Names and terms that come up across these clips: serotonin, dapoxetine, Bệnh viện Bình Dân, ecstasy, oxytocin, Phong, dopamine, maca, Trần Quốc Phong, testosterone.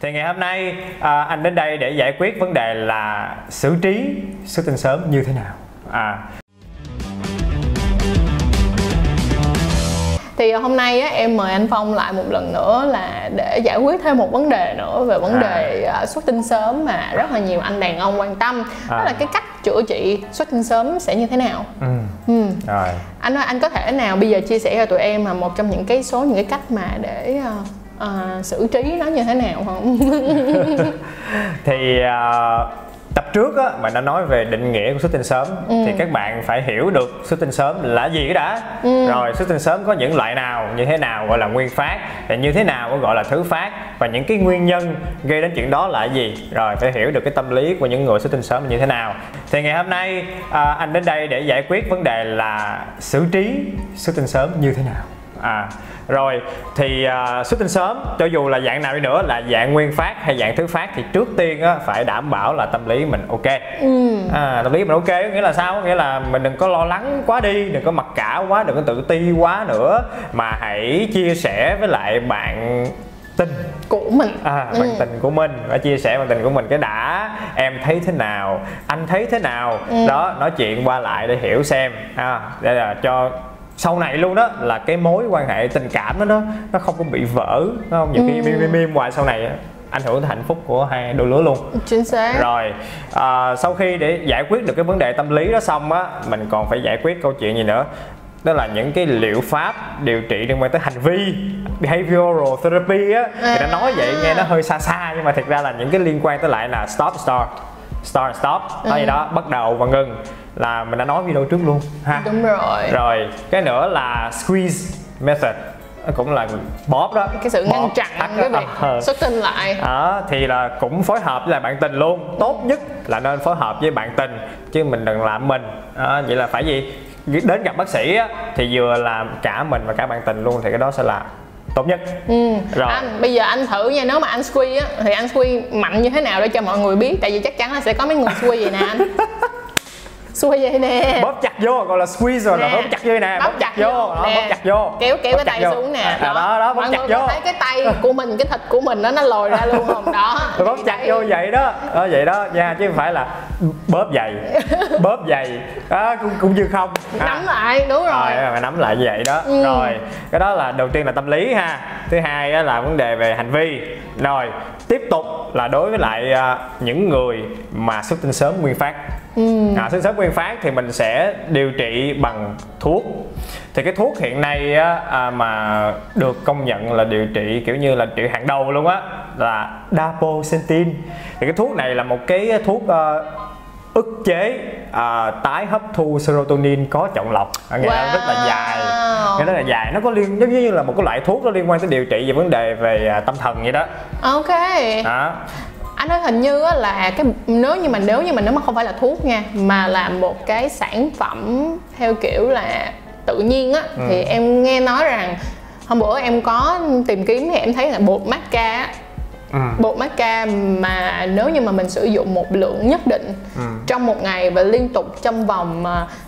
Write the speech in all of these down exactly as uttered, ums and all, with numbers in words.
Thì ngày hôm nay à, anh đến đây để giải quyết vấn đề là xử trí xuất tinh sớm như thế nào. À. Thì hôm nay á, em mời anh Phong lại một lần nữa là để giải quyết thêm một vấn đề nữa về vấn đề à. xuất tinh sớm mà rất là nhiều anh đàn ông quan tâm, à. đó là cái cách chữa trị xuất tinh sớm sẽ như thế nào. Ừ. Ừ. Rồi. Anh ơi, anh có thể nào bây giờ chia sẻ cho tụi em mà một trong những cái số những cái cách mà để uh, uh, xử trí nó như thế nào không? Thì uh... tập trước á, mà đã nói về định nghĩa của xuất tinh sớm, ừ. thì các bạn phải hiểu được xuất tinh sớm là gì đã, ừ. rồi xuất tinh sớm có những loại nào, như thế nào gọi là nguyên phát, thì như thế nào gọi là thứ phát, và những cái nguyên nhân gây đến chuyện đó là gì, rồi phải hiểu được cái tâm lý của những người xuất tinh sớm như thế nào. Thì ngày hôm nay à, anh đến đây để giải quyết vấn đề là xử trí xuất tinh sớm như thế nào. À, rồi thì uh, xuất tinh sớm cho dù là dạng nào đi nữa, là dạng nguyên phát hay dạng thứ phát, thì trước tiên á, phải đảm bảo là tâm lý mình ok. ừ. À, tâm lý mình ok nghĩa là sao? Nghĩa là mình đừng có lo lắng quá đi, đừng có mặc cả quá, đừng có tự ti quá nữa, mà hãy chia sẻ với lại bạn tình của mình, à, bạn ừ. tình của mình, phải chia sẻ bạn tình của mình cái đã, em thấy thế nào, anh thấy thế nào, ừ. đó, nói chuyện qua lại để hiểu xem, à, để là cho sau này luôn đó là cái mối quan hệ tình cảm đó, đó nó không có bị vỡ, nó không nhiều khi mềm mềm mềm hoài, sau này ảnh hưởng tới hạnh phúc của hai đôi lứa luôn. Chính xác. Rồi à, sau khi để giải quyết được cái vấn đề tâm lý đó xong á, mình còn phải giải quyết câu chuyện gì nữa, đó là những cái liệu pháp điều trị liên quan tới hành vi, behavioral therapy á. Thì nó nói vậy nghe nó hơi xa xa, nhưng mà thật ra là những cái liên quan tới lại là stop start start stop đó, ừ. gì đó bắt đầu và ngừng, là mình đã nói video trước luôn ha. Đúng rồi. Rồi cái nữa là squeeze method, cũng là bóp đó, cái sự bóp, ngăn chặn cái việc à, xuất tinh lại đó, thì là cũng phối hợp với lại bạn tình luôn. Tốt nhất là nên phối hợp với bạn tình chứ mình đừng làm mình à, vậy là phải gì đến gặp bác sĩ á, thì vừa làm cả mình và cả bạn tình luôn, thì cái đó sẽ là tốt nhất. Ừ. Rồi. Anh, bây giờ anh thử nha, nếu mà anh squeeze á, thì anh squeeze mạnh như thế nào để cho mọi người biết, tại vì chắc chắn là sẽ có mấy người squeeze vậy nè anh. Squeeze vậy nè, bóp chặt vô, gọi là squeeze rồi nè, là bóp chặt vô nè, bóp, bóp chặt vô, đó, bóp chặt vô, kéo kéo bóp cái tay vô. Xuống nè, đó, đó, đó bóp mọi chặt người vô. Thấy cái tay của mình, cái thịt của mình đó, nó lồi ra luôn không đó. Bóp chặt vô vậy đó, đó vậy đó nha, chứ không phải là bóp dày, bóp dày, đó, cũng cũng như không. À. Nắm lại, đúng rồi. Rồi mà nắm lại như vậy đó, ừ. rồi cái đó là đầu tiên là tâm lý ha, thứ hai là vấn đề về hành vi, rồi tiếp tục là đối với lại những người mà xuất tinh sớm nguyên phát. Ừ. À, xuất sớm nguyên phát thì mình sẽ điều trị bằng thuốc. Thì cái thuốc hiện nay á, à, mà được công nhận là điều trị kiểu như là trị hàng đầu luôn á, là dapoxetine. Thì cái thuốc này là một cái thuốc uh, ức chế à, tái hấp thu serotonin có chọn lọc, nghe wow. rất là dài, nghe rất là dài, nó có liên giống như là một cái loại thuốc nó liên quan tới điều trị về vấn đề về à, tâm thần vậy đó. Ok. Đó. Anh nói hình như là cái nếu như mà nếu như mà nếu mà không phải là thuốc nha, mà là một cái sản phẩm theo kiểu là tự nhiên á, ừ. thì em nghe nói rằng hôm bữa em có tìm kiếm thì em thấy là bột maca. Ừ. Bột maca mà nếu như mà mình sử dụng một lượng nhất định ừ. trong một ngày và liên tục trong vòng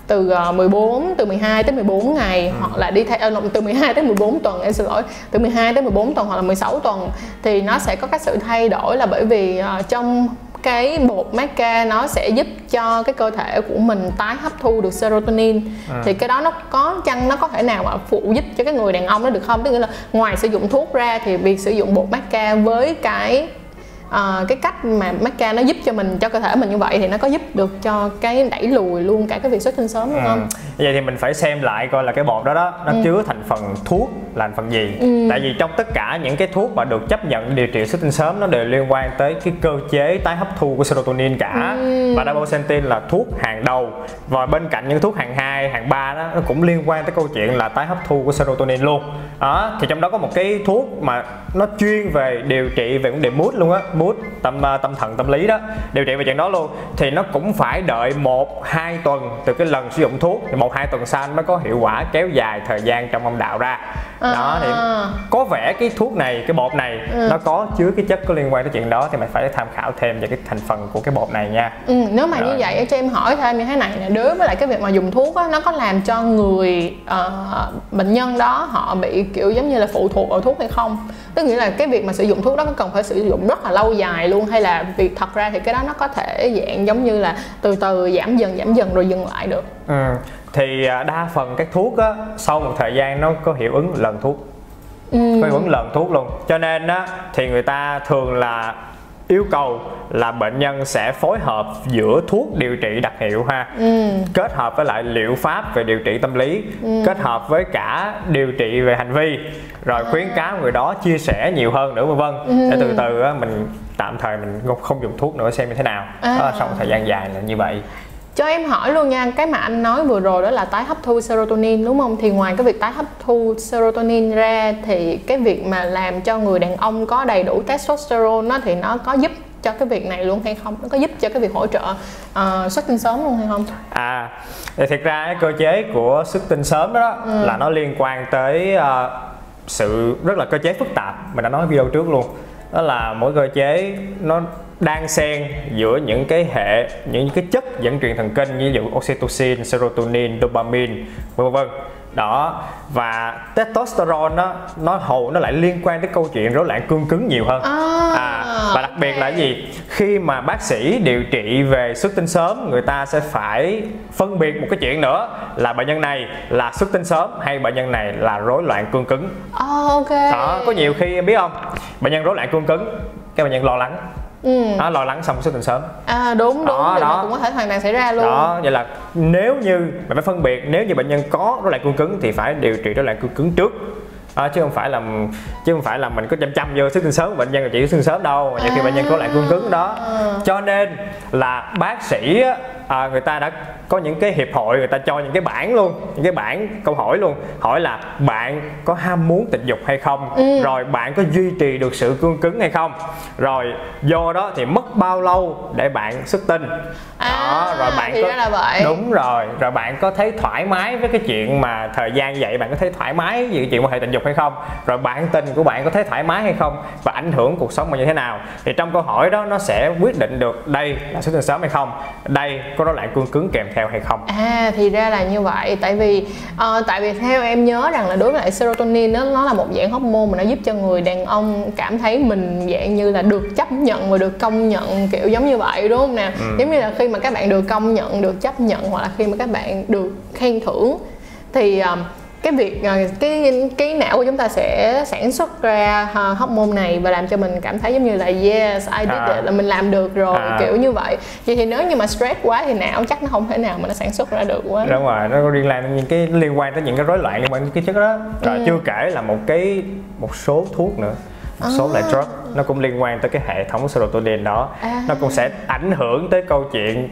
từ mười bốn, từ mười hai tới mười bốn ngày, ừ. hoặc là đi theo từ mười hai tới mười bốn tuần, em xin lỗi, từ mười hai tới mười bốn tuần hoặc là mười sáu tuần, thì nó sẽ có các sự thay đổi, là bởi vì trong cái bột maca nó sẽ giúp cho cái cơ thể của mình tái hấp thu được serotonin. ừ. Thì cái đó nó có chăng nó có thể nào mà phụ giúp cho cái người đàn ông đó được không? Tức là ngoài sử dụng thuốc ra thì việc sử dụng bột maca với cái uh, cái cách mà maca nó giúp cho mình, cho cơ thể mình như vậy, thì nó có giúp được cho cái đẩy lùi luôn cả cái việc xuất tinh sớm đúng không? Ừ. Vậy thì mình phải xem lại coi là cái bột đó đó nó ừ. chứa thành phần thuốc là thành phần gì. ừ. Tại vì trong tất cả những cái thuốc mà được chấp nhận điều trị xuất tinh sớm, nó đều liên quan tới cái cơ chế tái hấp thu của serotonin cả. ừ. Và dapoxetine là thuốc hàng đầu, và bên cạnh những thuốc hàng hai, hàng ba đó, nó cũng liên quan tới câu chuyện là tái hấp thu của serotonin luôn đó. Thì trong đó có một cái thuốc mà nó chuyên về điều trị về vấn đề mood luôn á, mood, tâm tâm thần, tâm lý đó, điều trị về chuyện đó luôn, thì nó cũng phải đợi một hai tuần từ cái lần sử dụng thuốc, một hai tuần sau mới có hiệu quả kéo dài thời gian trong âm đạo ra. à. Đó thì có vẻ cái thuốc này, cái bột này ừ. nó có chứa cái chất có liên quan tới chuyện đó, thì mày phải tham khảo thêm về cái thành phần của cái bột này nha. Ừ, nếu mà rồi. Như vậy cho em hỏi thêm như thế này nè, đối với lại cái việc mà dùng thuốc á, nó có làm cho người uh, bệnh nhân đó họ bị kiểu giống như là phụ thuộc vào thuốc hay không? Tức nghĩa là cái việc mà sử dụng thuốc đó có cần phải sử dụng rất là lâu dài luôn, hay là việc thật ra thì cái đó nó có thể dạng giống như là từ từ giảm dần giảm dần rồi dừng lại được? Ừ. Thì đa phần các thuốc á, sau một thời gian nó có hiệu ứng lần thuốc, ừ. có hiệu ứng lần thuốc luôn. Cho nên á, thì người ta thường là yêu cầu là bệnh nhân sẽ phối hợp giữa thuốc điều trị đặc hiệu ha, ừ. kết hợp với lại liệu pháp về điều trị tâm lý, ừ. kết hợp với cả điều trị về hành vi, rồi khuyến cáo người đó chia sẻ nhiều hơn nữa, vân vân, ừ. để từ từ á, mình tạm thời mình không dùng thuốc nữa xem như thế nào. à. Đó, sau một thời gian dài là như vậy. Cho em hỏi luôn nha, cái mà anh nói vừa rồi đó là tái hấp thu serotonin đúng không? Thì ngoài cái việc tái hấp thu serotonin ra thì cái việc mà làm cho người đàn ông có đầy đủ testosterone đó, thì nó có giúp cho cái việc này luôn hay không? Nó có giúp cho cái việc hỗ trợ uh, xuất tinh sớm luôn hay không? À, thì thật ra cái cơ chế của xuất tinh sớm đó, đó ừ. là nó liên quan tới uh, sự rất là cơ chế phức tạp. Mình đã nói video trước luôn, đó là mỗi cơ chế nó đang xen giữa những cái hệ, những cái chất dẫn truyền thần kinh, như ví dụ oxytocin, serotonin, dopamine, vân vân đó. Và testosterone đó, nó hầu nó lại liên quan tới câu chuyện rối loạn cương cứng nhiều hơn. à, à, và đặc okay. biệt là gì, khi mà bác sĩ điều trị về xuất tinh sớm, người ta sẽ phải phân biệt một cái chuyện nữa là bệnh nhân này là xuất tinh sớm hay bệnh nhân này là rối loạn cương cứng. oh, okay. Đó, có nhiều khi em biết không, bệnh nhân rối loạn cương cứng, cái bệnh nhân lo lắng. Ừ. Đó, lo lắng xong xuất tinh sớm. À đúng, đó, đúng, đó. Cũng có thể hoàn toàn xảy ra luôn. Đó, vậy là nếu như mình phải phân biệt, nếu như bệnh nhân có rối loạn cương cứng thì phải điều trị rối loạn cương cứng trước. À, chứ không phải là chứ không phải là mình có chăm chăm vô xuất tinh sớm bệnh nhân là chỉ xuất tinh sớm đâu, mà nhiều khi bệnh nhân có lại cương cứng đó. Cho nên là bác sĩ à, người ta đã có những cái hiệp hội, người ta cho những cái bảng luôn, những cái bảng câu hỏi luôn, hỏi là bạn có ham muốn tình dục hay không, ừ. rồi bạn có duy trì được sự cương cứng hay không, rồi do đó thì mất bao lâu để bạn xuất tinh. à, đó, rồi bạn thì có, ra là vậy. Đúng rồi, rồi bạn có thấy thoải mái với cái chuyện mà thời gian vậy, bạn có thấy thoải mái với chuyện quan hệ tình dục hay không, rồi bạn tình của bạn có thấy thoải mái hay không, và ảnh hưởng cuộc sống mình như thế nào. Thì trong câu hỏi đó nó sẽ quyết định được đây là xuất tinh sớm hay không, đây có rối loạn cương cứng kèm theo hay không. À thì ra là như vậy. Tại vì uh, tại vì theo em nhớ rằng là đối với lại serotonin đó, nó là một dạng hormone mà nó giúp cho người đàn ông cảm thấy mình dạng như là được chấp nhận và được công nhận, kiểu giống như vậy đúng không nè? ừ. Giống như là khi mà các bạn được công nhận, được chấp nhận, hoặc là khi mà các bạn được khen thưởng thì uh, cái việc cái cái não của chúng ta sẽ sản xuất ra hormone này và làm cho mình cảm thấy giống như là yes I did à. it, là mình làm được rồi, à. kiểu như vậy. Vậy thì nếu như mà stress quá thì não chắc nó không thể nào mà nó sản xuất ra được quá. Đúng rồi, nó liên quan những cái liên quan tới những cái rối loạn liên quan đến cái chất đó. Rồi ừ. chưa kể là một cái một số thuốc nữa, một số à. loại drug nó cũng liên quan tới cái hệ thống serotonin đó. à. Nó cũng sẽ ảnh hưởng tới câu chuyện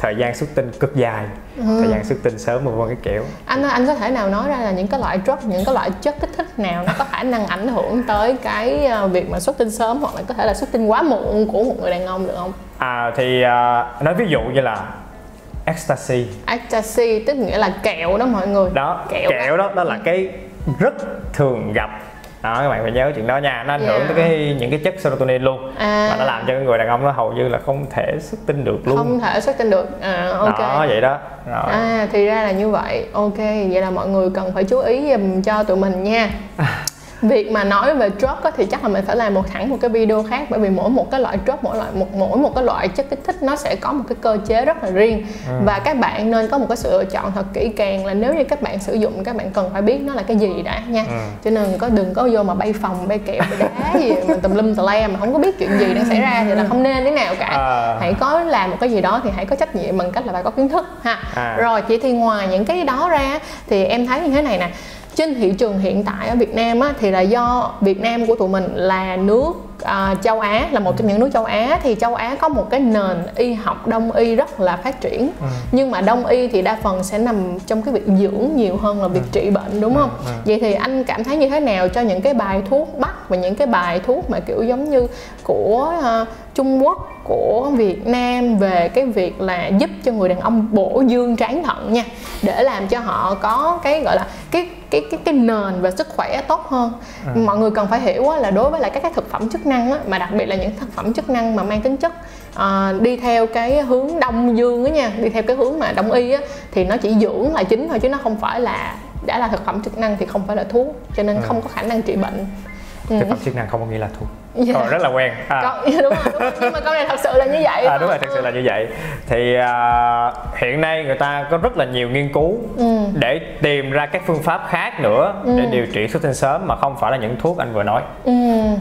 thời gian xuất tinh cực dài, ừ. thời gian xuất tinh sớm, vân vân cái kiểu. Anh ơi, anh có thể nào nói ra là những cái loại drug, những cái loại chất kích thích nào nó có khả năng ảnh hưởng tới cái việc mà xuất tinh sớm hoặc là có thể là xuất tinh quá muộn của một người đàn ông được không? À thì uh, nói ví dụ như là ecstasy. Ecstasy tức nghĩa là kẹo đó mọi người. Đó, kẹo, kẹo đó, đó là cái rất thường gặp. Đó, các bạn phải nhớ chuyện đó nha, nó ảnh hưởng yeah. tới cái, những cái chất serotonin luôn, à. và nó làm cho cái người đàn ông nó hầu như là không thể xuất tinh được luôn, không thể xuất tinh được. à, ok đó, vậy đó. Rồi. À thì ra là như vậy. Ok, vậy là mọi người cần phải chú ý dùm cho tụi mình nha. Việc mà nói về drug á, thì chắc là mình phải làm một thẳng một cái video khác, bởi vì mỗi một cái loại drug, mỗi loại một mỗi một cái loại chất kích thích nó sẽ có một cái cơ chế rất là riêng, ừ. và các bạn nên có một cái sự lựa chọn thật kỹ càng, là nếu như các bạn sử dụng các bạn cần phải biết nó là cái gì đã nha. ừ. Cho nên có đừng có vô mà bay phòng, bay kẹp, bay đá gì mà tùm lum tà le mà không có biết chuyện gì đang xảy ra thì là không nên thế nào cả. à. Hãy có làm một cái gì đó thì hãy có trách nhiệm bằng cách là bạn có kiến thức ha. à. Rồi chỉ thì ngoài những cái đó ra thì em thấy như thế này nè, trên thị trường hiện tại ở Việt Nam á, thì là do Việt Nam của tụi mình là nước à, châu Á, là một trong những nước châu Á, thì châu Á có một cái nền y học đông y rất là phát triển. ừ. Nhưng mà đông y thì đa phần sẽ nằm trong cái việc dưỡng nhiều hơn là việc ừ. trị bệnh, đúng không? ừ. Ừ. Vậy thì anh cảm thấy như thế nào cho những cái bài thuốc bắc đọc về những cái bài thuốc mà kiểu giống như của uh, Trung Quốc, của Việt Nam về cái việc là giúp cho người đàn ông bổ dương tráng thận nha, để làm cho họ có cái gọi là cái cái cái cái nền và sức khỏe tốt hơn. À. Mọi người cần phải hiểu là đối với lại các cái thực phẩm chức năng á, mà đặc biệt là những thực phẩm chức năng mà mang tính chất à, đi theo cái hướng đông dương á nha, đi theo cái hướng mà đông y á, thì nó chỉ dưỡng là chính thôi, chứ nó không phải là đã là thực phẩm chức năng thì không phải là thuốc, cho nên ừ. không có khả năng trị bệnh. Thực phẩm chức năng không có nghĩa là thuốc. Dạ. Còn rất là quen. À. Còn, đúng, rồi, đúng rồi, nhưng mà câu này thật sự là như vậy. À, đúng rồi, thật sự là như vậy. Thì uh, hiện nay người ta có rất là nhiều nghiên cứu ừ. để tìm ra các phương pháp khác nữa ừ. để điều trị xuất tinh sớm mà không phải là những thuốc anh vừa nói. Ừ.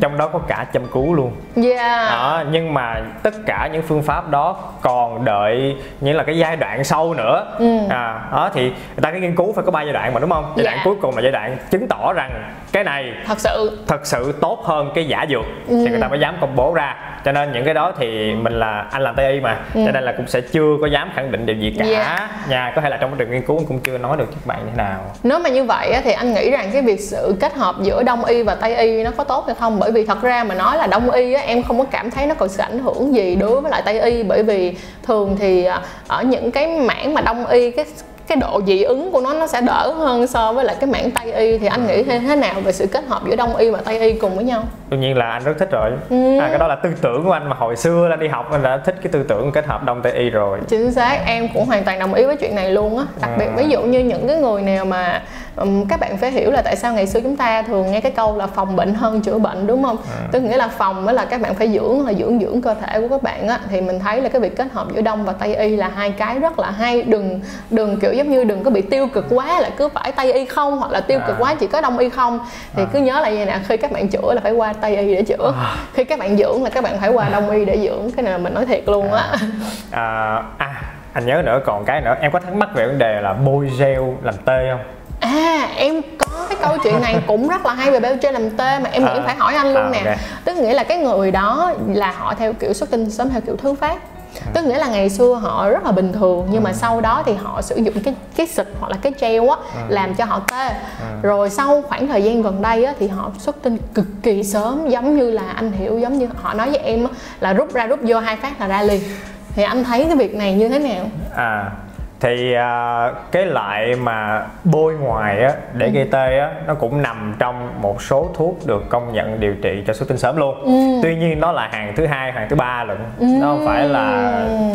Trong đó có cả châm cứu luôn. Yeah. À, nhưng mà tất cả những phương pháp đó còn đợi như là cái giai đoạn sau nữa. Ừ. À, đó thì người ta cái nghiên cứu phải có ba giai đoạn mà đúng không? Giai yeah. đoạn cuối cùng là giai đoạn chứng tỏ rằng cái này thật sự thật sự tốt hơn cái giả dược. Ừ. Thì người ta mới dám công bố ra, cho nên những cái đó thì mình là anh làm tây y mà ừ. cho nên là cũng sẽ chưa có dám khẳng định điều gì cả yeah. nha. Có thể là trong cái đường nghiên cứu cũng chưa nói được các bạn như thế nào. Nếu mà như vậy thì anh nghĩ rằng cái việc sự kết hợp giữa đông y và tây y nó có tốt hay không, bởi vì thật ra mà nói là đông y em không có cảm thấy nó còn sự ảnh hưởng gì đối với lại tây y, bởi vì thường thì ở những cái mảng mà đông y cái cái độ dị ứng của nó nó sẽ đỡ hơn so với lại cái mảng tây y. Thì anh nghĩ thế nào về sự kết hợp giữa đông y và tây y cùng với nhau? Đương nhiên là anh rất thích rồi. ừ. À, cái đó là tư tưởng của anh mà hồi xưa là đi học anh đã thích cái tư tưởng kết hợp đông tây y rồi. Chính xác, em cũng hoàn toàn đồng ý với chuyện này luôn á. Đặc ừ. biệt ví dụ như những cái người nào mà um, các bạn phải hiểu là tại sao ngày xưa chúng ta thường nghe cái câu là phòng bệnh hơn chữa bệnh, đúng không? ừ. Tức nghĩa là phòng mới là các bạn phải dưỡng là dưỡng dưỡng cơ thể của các bạn á, thì mình thấy là cái việc kết hợp giữa đông và tây y là hai cái rất là hay. Đừng đừng kiểu giống như đừng có bị tiêu cực quá là cứ phải tây y không, hoặc là tiêu cực quá chỉ có đông y không. Thì cứ nhớ là như nè, khi các bạn chữa là phải qua tây y để chữa, khi các bạn dưỡng là các bạn phải qua đông y để dưỡng. Cái này là mình nói thiệt luôn á. À, à anh nhớ nữa, còn cái nữa em có thắc mắc về vấn đề là bôi gel làm tê không? À em có cái câu chuyện này cũng rất là hay về bôi gel làm tê mà em nghĩ à, phải hỏi anh luôn. à, nè okay. Tức nghĩa là cái người đó là họ theo kiểu xuất tinh sớm theo kiểu thứ phát. Tức nghĩa là ngày xưa họ rất là bình thường, nhưng mà sau đó thì họ sử dụng cái cái xịt hoặc là cái gel á làm cho họ tê. Rồi sau khoảng thời gian gần đây á thì họ xuất tinh cực kỳ sớm, giống như là anh hiểu, giống như họ nói với em á là rút ra rút vô hai phát là ra liền. Thì anh thấy cái việc này như thế nào? À thì uh, cái loại mà bôi ngoài á, để ừ. gây tê á, nó cũng nằm trong một số thuốc được công nhận điều trị cho xuất tinh sớm luôn. ừ. Tuy nhiên nó là hàng thứ hai, hàng thứ ba lận, ừ. nó không phải là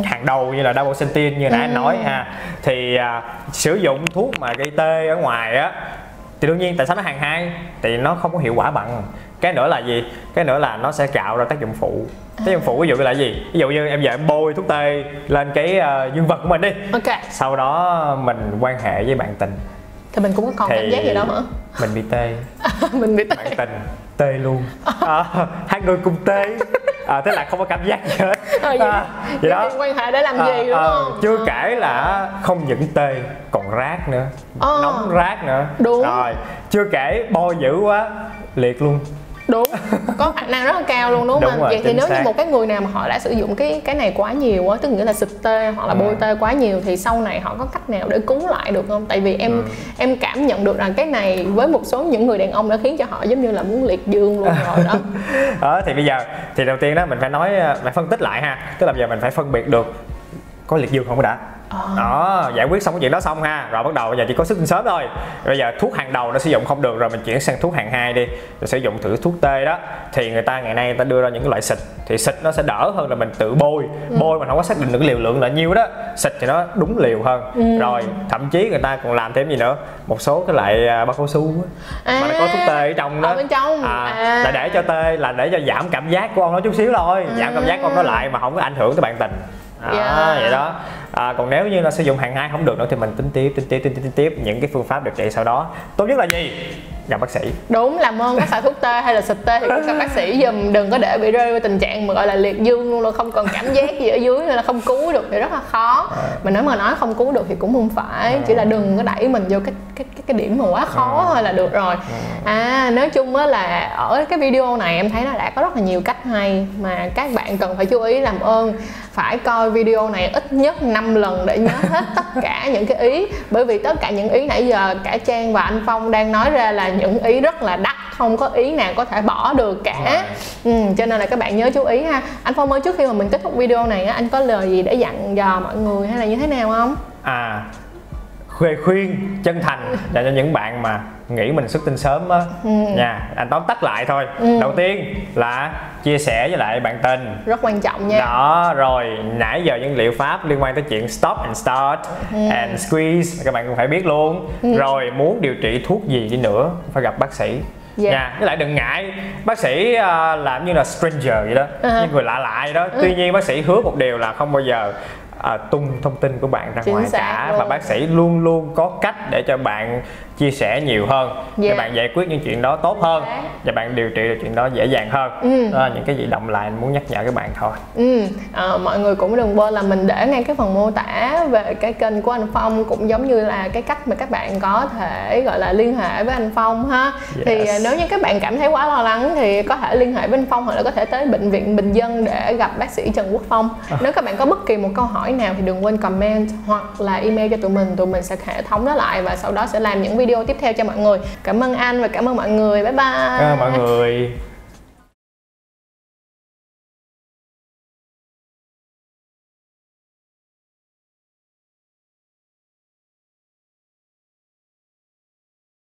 hàng đầu như là dapoxetine như nãy ừ. anh nói ha. Thì uh, sử dụng thuốc mà gây tê ở ngoài á thì đương nhiên tại sao nó hàng hai thì nó không có hiệu quả bằng. Cái nữa là gì? Cái nữa là nó sẽ tạo ra tác dụng phụ. Tác dụng phụ ví dụ như là gì? Ví dụ như em giờ em bôi thuốc tê lên cái uh, dương vật của mình đi, okay. sau đó mình quan hệ với bạn tình thì mình cũng có còn thì cảm giác gì đâu hả? Mình bị tê. Mình bị tê, bạn tình tê luôn. À, hai người cùng tê. À, thế là không có cảm giác gì hết. À, vậy, à, vậy, vậy đó. Quan hệ để làm à, gì đúng à, không? Chưa à. kể là không những tê còn rát nữa, à. nóng rát nữa. Đúng. Rồi, chưa kể bôi dữ quá liệt luôn. Đúng, có khả năng rất là cao luôn đúng không anh? Vậy thì nếu xác. như một cái người nào mà họ đã sử dụng cái cái này quá nhiều á, tức nghĩa là xịt tê hoặc là ừ. bôi tê quá nhiều thì sau này họ có cách nào để cúng lại được không? Tại vì em ừ. em cảm nhận được rằng cái này với một số những người đàn ông đã khiến cho họ giống như là muốn liệt dương luôn rồi đó. Ờ thì bây giờ thì đầu tiên đó mình phải nói phải phân tích lại ha, tức là bây giờ mình phải phân biệt được có liệt dương không đã. Đó, giải quyết xong cái chuyện đó xong ha, rồi bắt đầu bây giờ chỉ có xuất tinh sớm thôi. Bây giờ thuốc hàng đầu nó sử dụng không được rồi mình chuyển sang thuốc hàng hai đi, rồi sử dụng thử thuốc tê đó. Thì người ta ngày nay người ta đưa ra những cái loại xịt, thì xịt nó sẽ đỡ hơn là mình tự bôi. ừ. Bôi mình không có xác định được cái liều lượng là nhiêu đó, xịt thì nó đúng liều hơn. ừ. Rồi thậm chí người ta còn làm thêm gì nữa, một số cái loại bao cao su à, mà nó có thuốc tê ở trong đó, ở bên trong. À, à. là để cho tê, là để cho giảm cảm giác của ông nó chút xíu thôi, à. giảm cảm giác của ông nó lại mà không có ảnh hưởng tới bạn tình. À, yeah. vậy đó. À, còn nếu như là sử dụng hàng hai không được nữa thì mình tính tiếp tính tiếp tính tiếp tính tiếp những cái phương pháp điều trị sau đó. Tốt nhất là gì? Gặp bác sĩ. Đúng, làm ơn bác sĩ thuốc tê hay là xịt tê thì cũng gặp bác sĩ giùm, đừng có để bị rơi vào tình trạng mà gọi là liệt dương luôn, là không còn cảm giác gì ở dưới nên là không cứu được thì rất là khó. Mà nếu mà nói không cứu được thì cũng không phải, chỉ là đừng có đẩy mình vô cái cái cái, cái điểm mà quá khó thôi là được rồi. À, nói chung á là ở cái video này em thấy nó đã có rất là nhiều cách hay mà các bạn cần phải chú ý. Làm ơn phải coi video này ít nhất năm lần để nhớ hết tất cả những cái ý, bởi vì tất cả những ý nãy giờ cả Trang và anh Phong đang nói ra là những ý rất là đắt, không có ý nào có thể bỏ được cả. ừ, Cho nên là các bạn nhớ chú ý ha. Anh Phong ơi, trước khi mà mình kết thúc video này, anh có lời gì để dặn dò mọi người hay là như thế nào không? À, khuyên, khuyên chân thành dành cho những bạn mà nghĩ mình xuất tinh sớm á ừ. nha. Anh tóm tắt lại thôi. ừ. Đầu tiên là chia sẻ với lại bạn tình, rất quan trọng nha. Đó, rồi nãy giờ những liệu pháp liên quan tới chuyện stop and start ừ. and squeeze các bạn cũng phải biết luôn. ừ. Rồi muốn điều trị thuốc gì đi nữa phải gặp bác sĩ. Yeah. Nha, với lại đừng ngại bác sĩ uh, làm như là stranger vậy đó, uh-huh. như người lạ lạ vậy đó. uh-huh. Tuy nhiên bác sĩ hứa một điều là không bao giờ À, tung thông tin của bạn ra ngoài cả, và bác sĩ luôn luôn có cách để cho bạn chia sẻ nhiều hơn, yeah. để bạn giải quyết những chuyện đó tốt hơn, và bạn điều trị được chuyện đó dễ dàng hơn. ừ. Đó là những cái gì động lại anh muốn nhắc nhở các bạn thôi. ừ. À, mọi người cũng đừng quên là mình để ngay cái phần mô tả về cái kênh của anh Phong, cũng giống như là cái cách mà các bạn có thể gọi là liên hệ với anh Phong ha. yes. Thì nếu như các bạn cảm thấy quá lo lắng thì có thể liên hệ với anh Phong, hoặc là có thể tới Bệnh viện Bình Dân để gặp bác sĩ Trần Quốc Phong. à. Nếu các bạn có bất kỳ một câu hỏi nào thì đừng quên comment hoặc là email cho tụi mình, tụi mình sẽ hệ thống nó lại và sau đó sẽ làm những video tiếp theo cho mọi người. Cảm ơn anh và cảm ơn mọi người. Bye bye. Cảm ơn mọi người.